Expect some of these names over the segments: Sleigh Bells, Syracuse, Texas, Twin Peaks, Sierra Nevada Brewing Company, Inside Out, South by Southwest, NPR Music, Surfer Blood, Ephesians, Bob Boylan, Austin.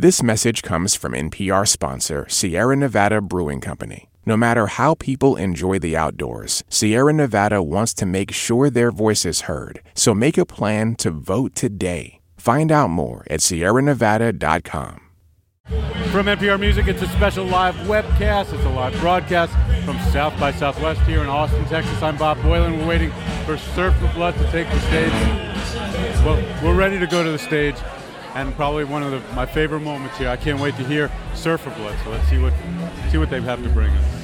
This message comes from NPR sponsor Sierra Nevada Brewing Company. No matter how people enjoy the outdoors, Sierra Nevada wants to make sure their voice is heard. So make a plan to vote today. Find out more at sierranevada.com. From NPR Music, it's a special live webcast. It's a live broadcast from South by Southwest here in Austin, Texas. I'm Bob Boylan. We're waiting for Surfer Blood to take the stage. Well, we're ready to go to the stage, and probably one of my favorite moments here. I can't wait to hear Surfer Blood. So let's see what they have to bring us.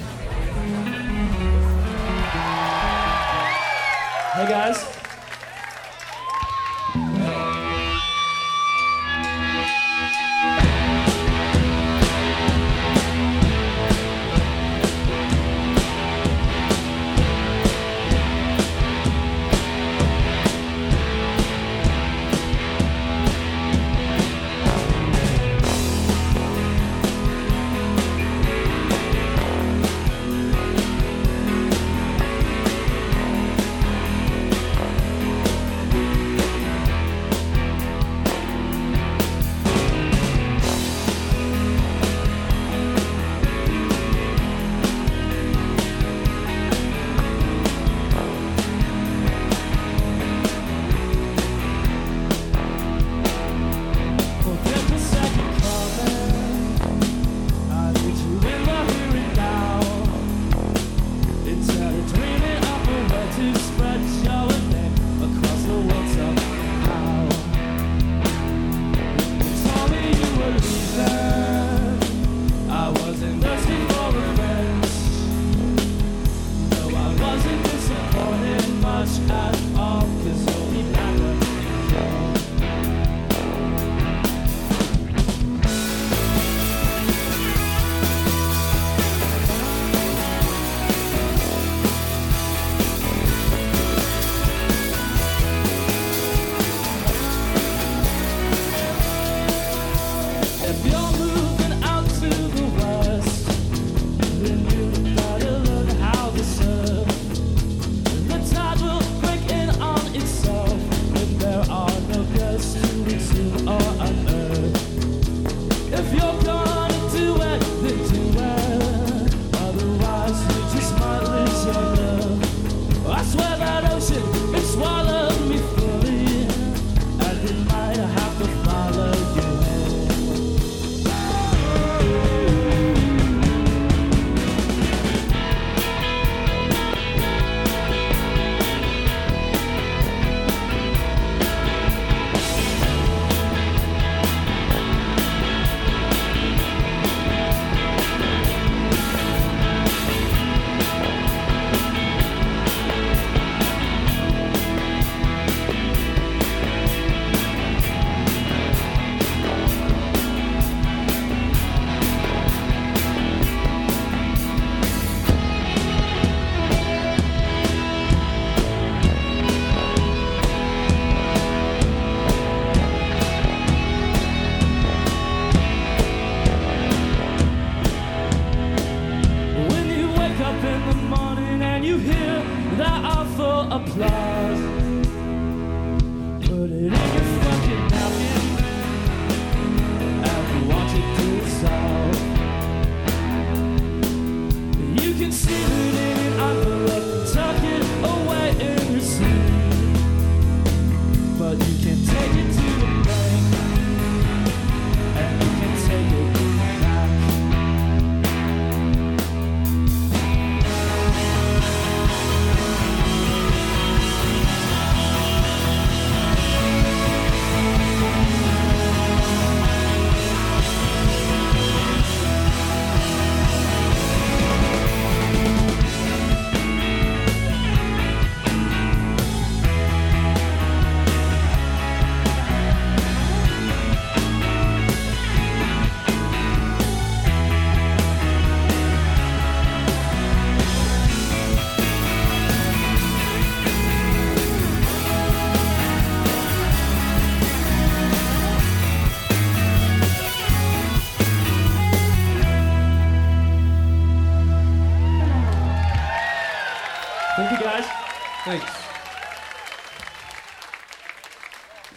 Hey guys.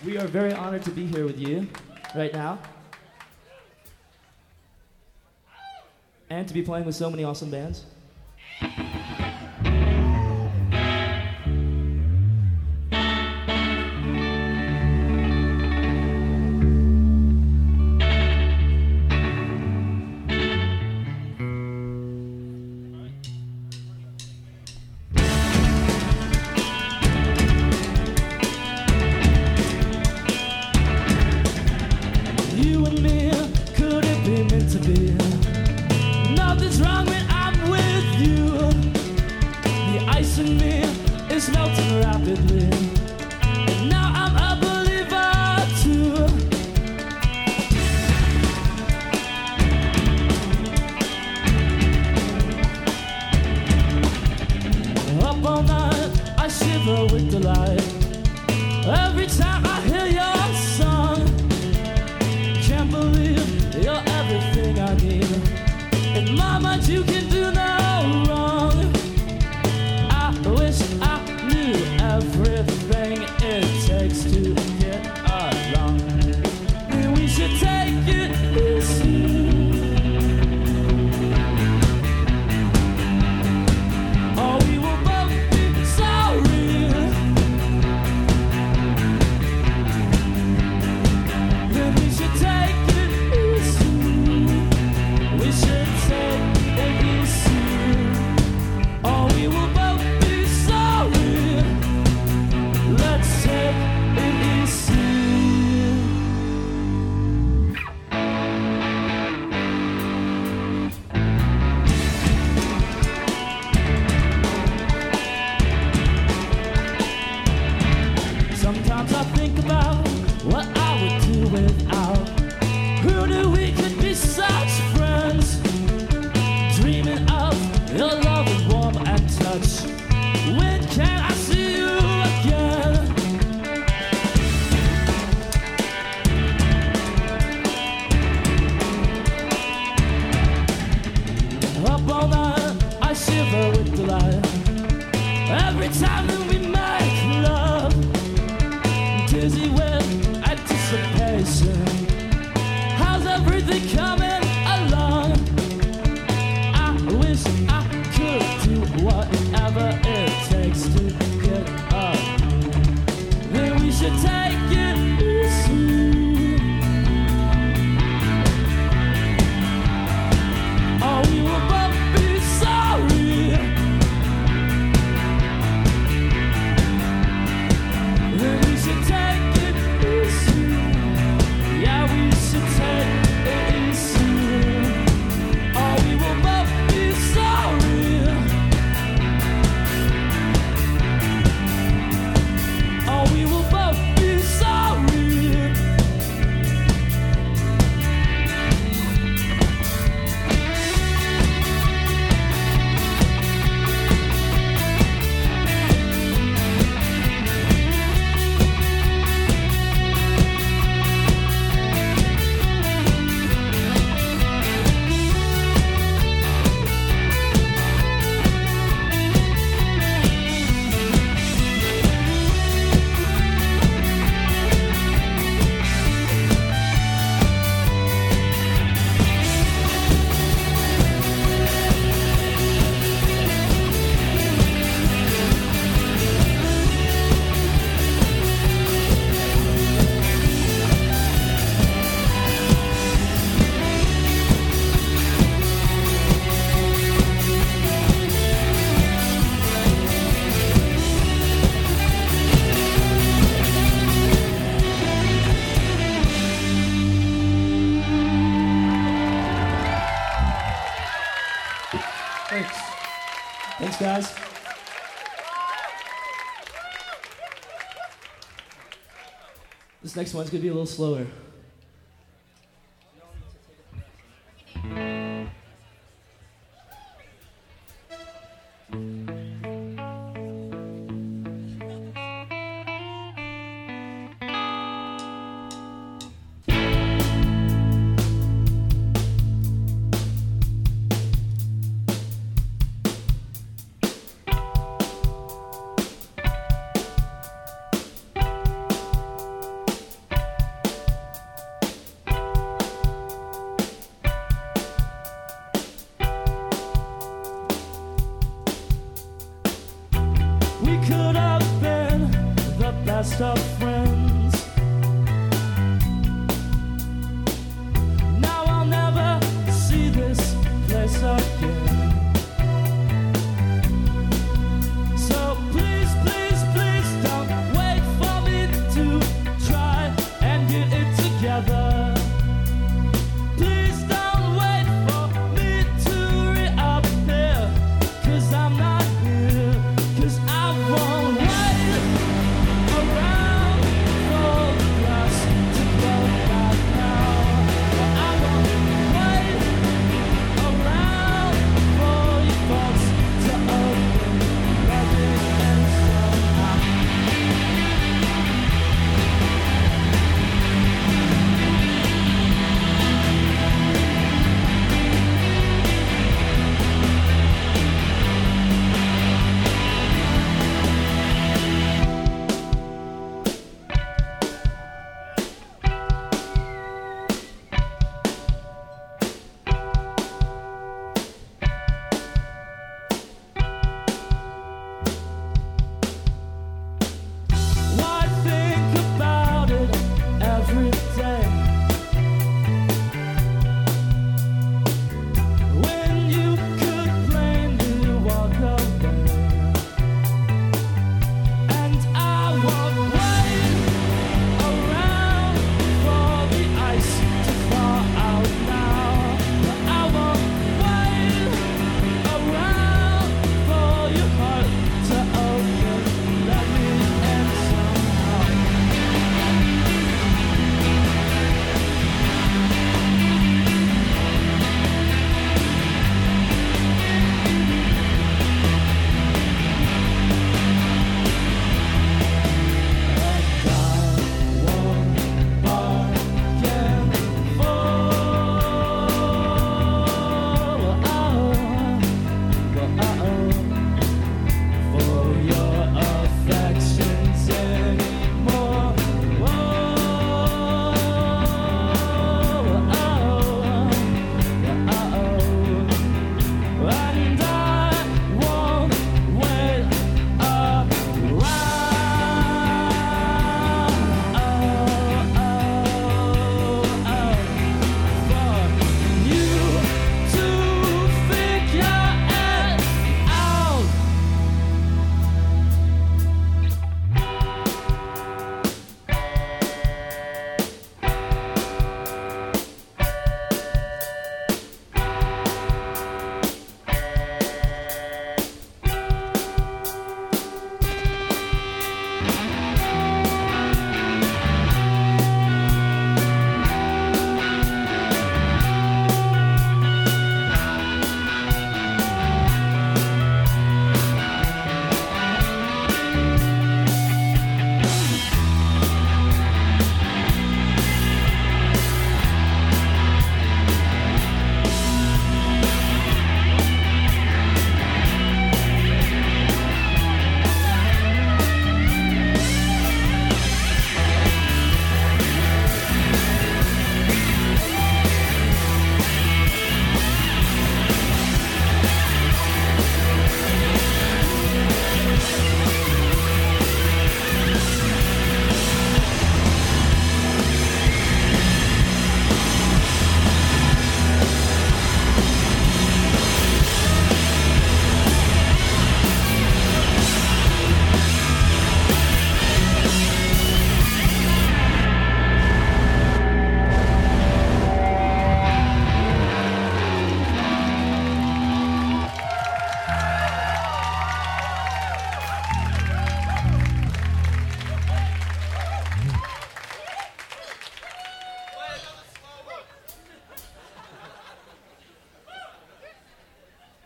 We are very honored to be here with you right now. and to be playing with so many awesome bands. Guys. This next one's gonna be a little slower.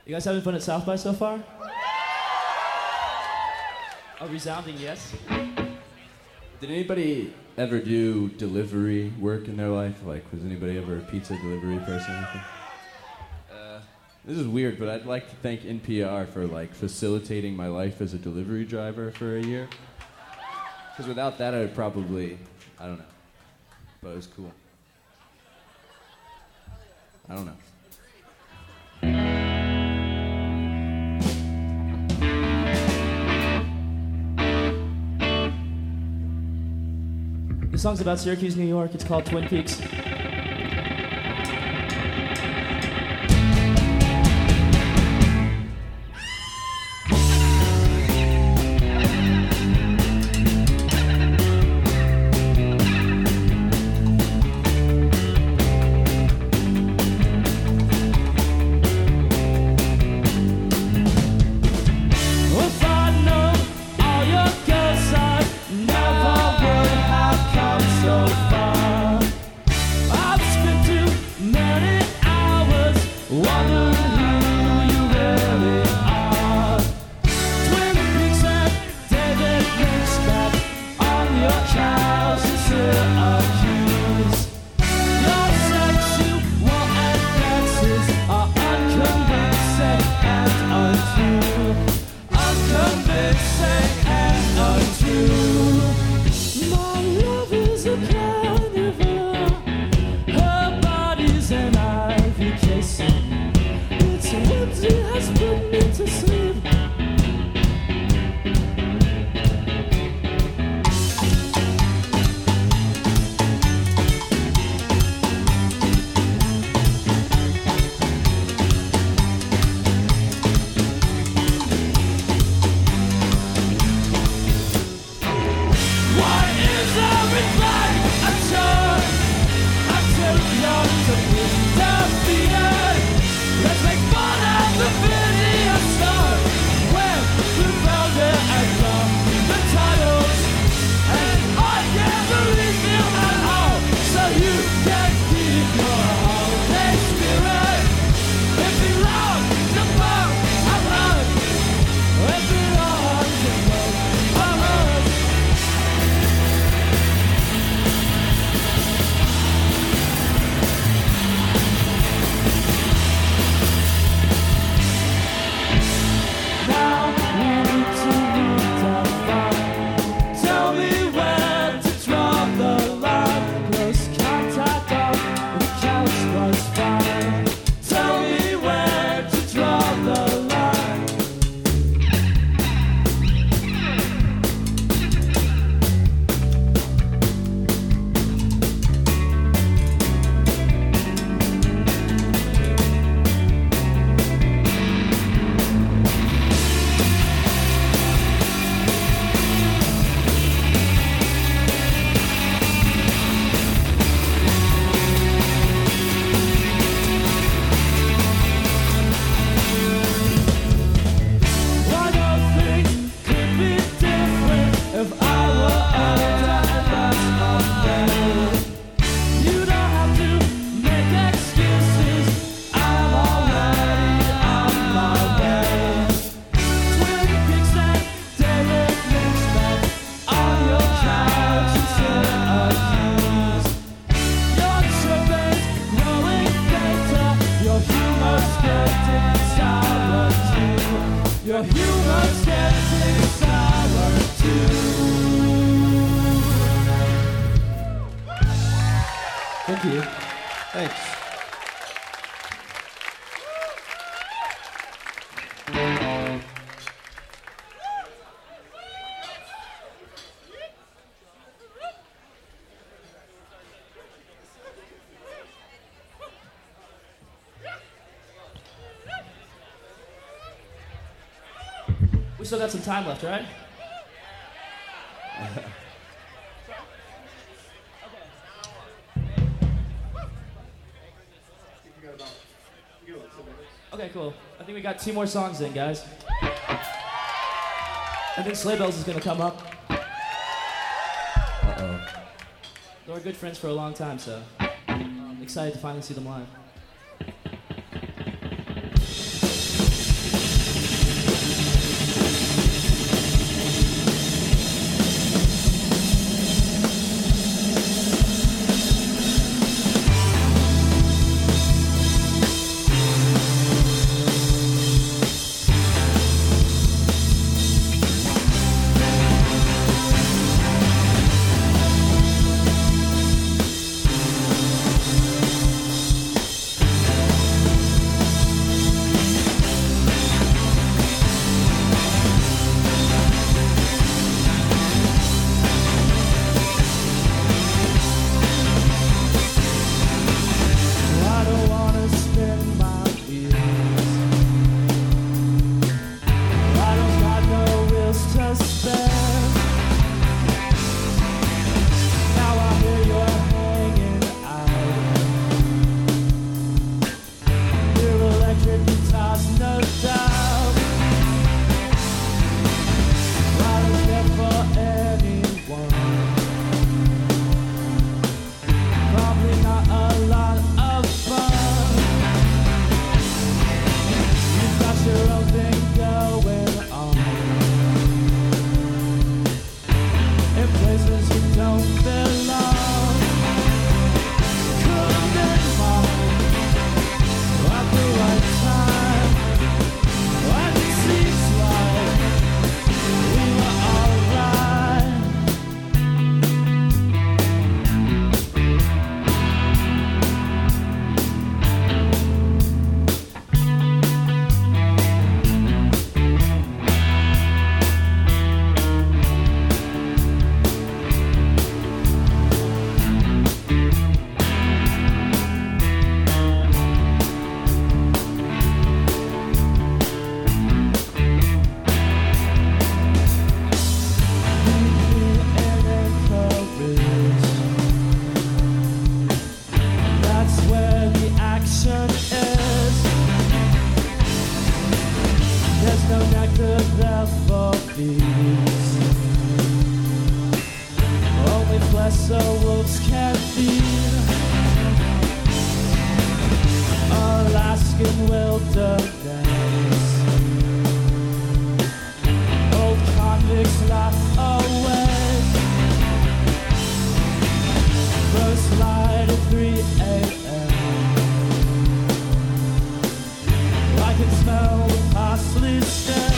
You guys having fun at South by so far? A resounding yes. Did anybody ever do delivery work in their life? Like, was anybody ever a pizza delivery person? This is weird, but I'd like to thank NPR for like facilitating my life as a delivery driver for a year. Because without that, I would probably, I don't know. But it was cool. I don't know. song's about Syracuse, New York. It's called Twin Peaks. We still got some time left, right? Okay, cool. I think we got two more songs in, guys. I think Sleigh Bells is gonna come up. They were good friends for a long time, so I'm excited to finally see them live. thieves. Only bless the wolves can feed. Alaskan wilderness. Old convicts locked away. First light at 3 a.m. I can smell the parsley stem.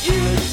Can you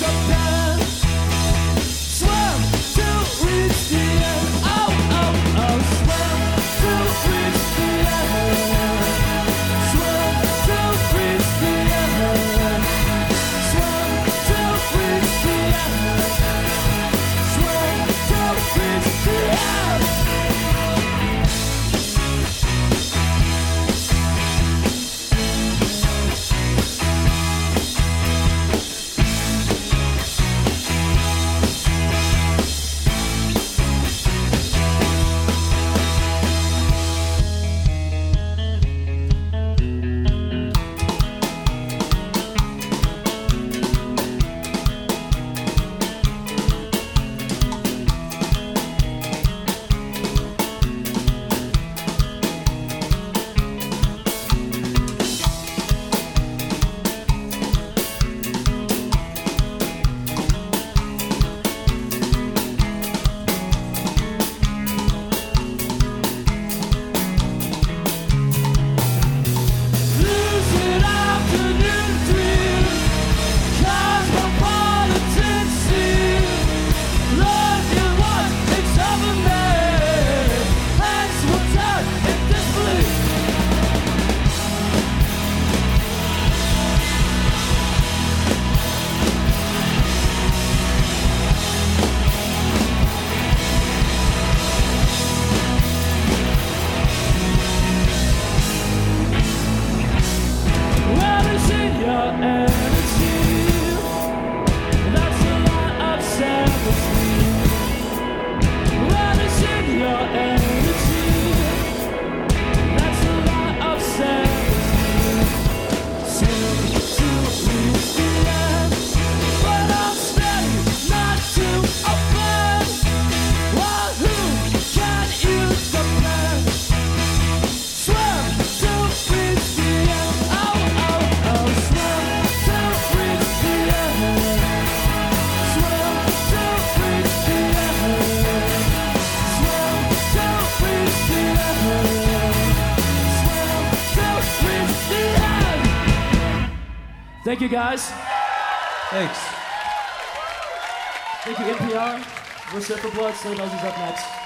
Thank you, guys. Thanks. Thank you, NPR. We're Surfer Blood. Sleigh Bells is up next.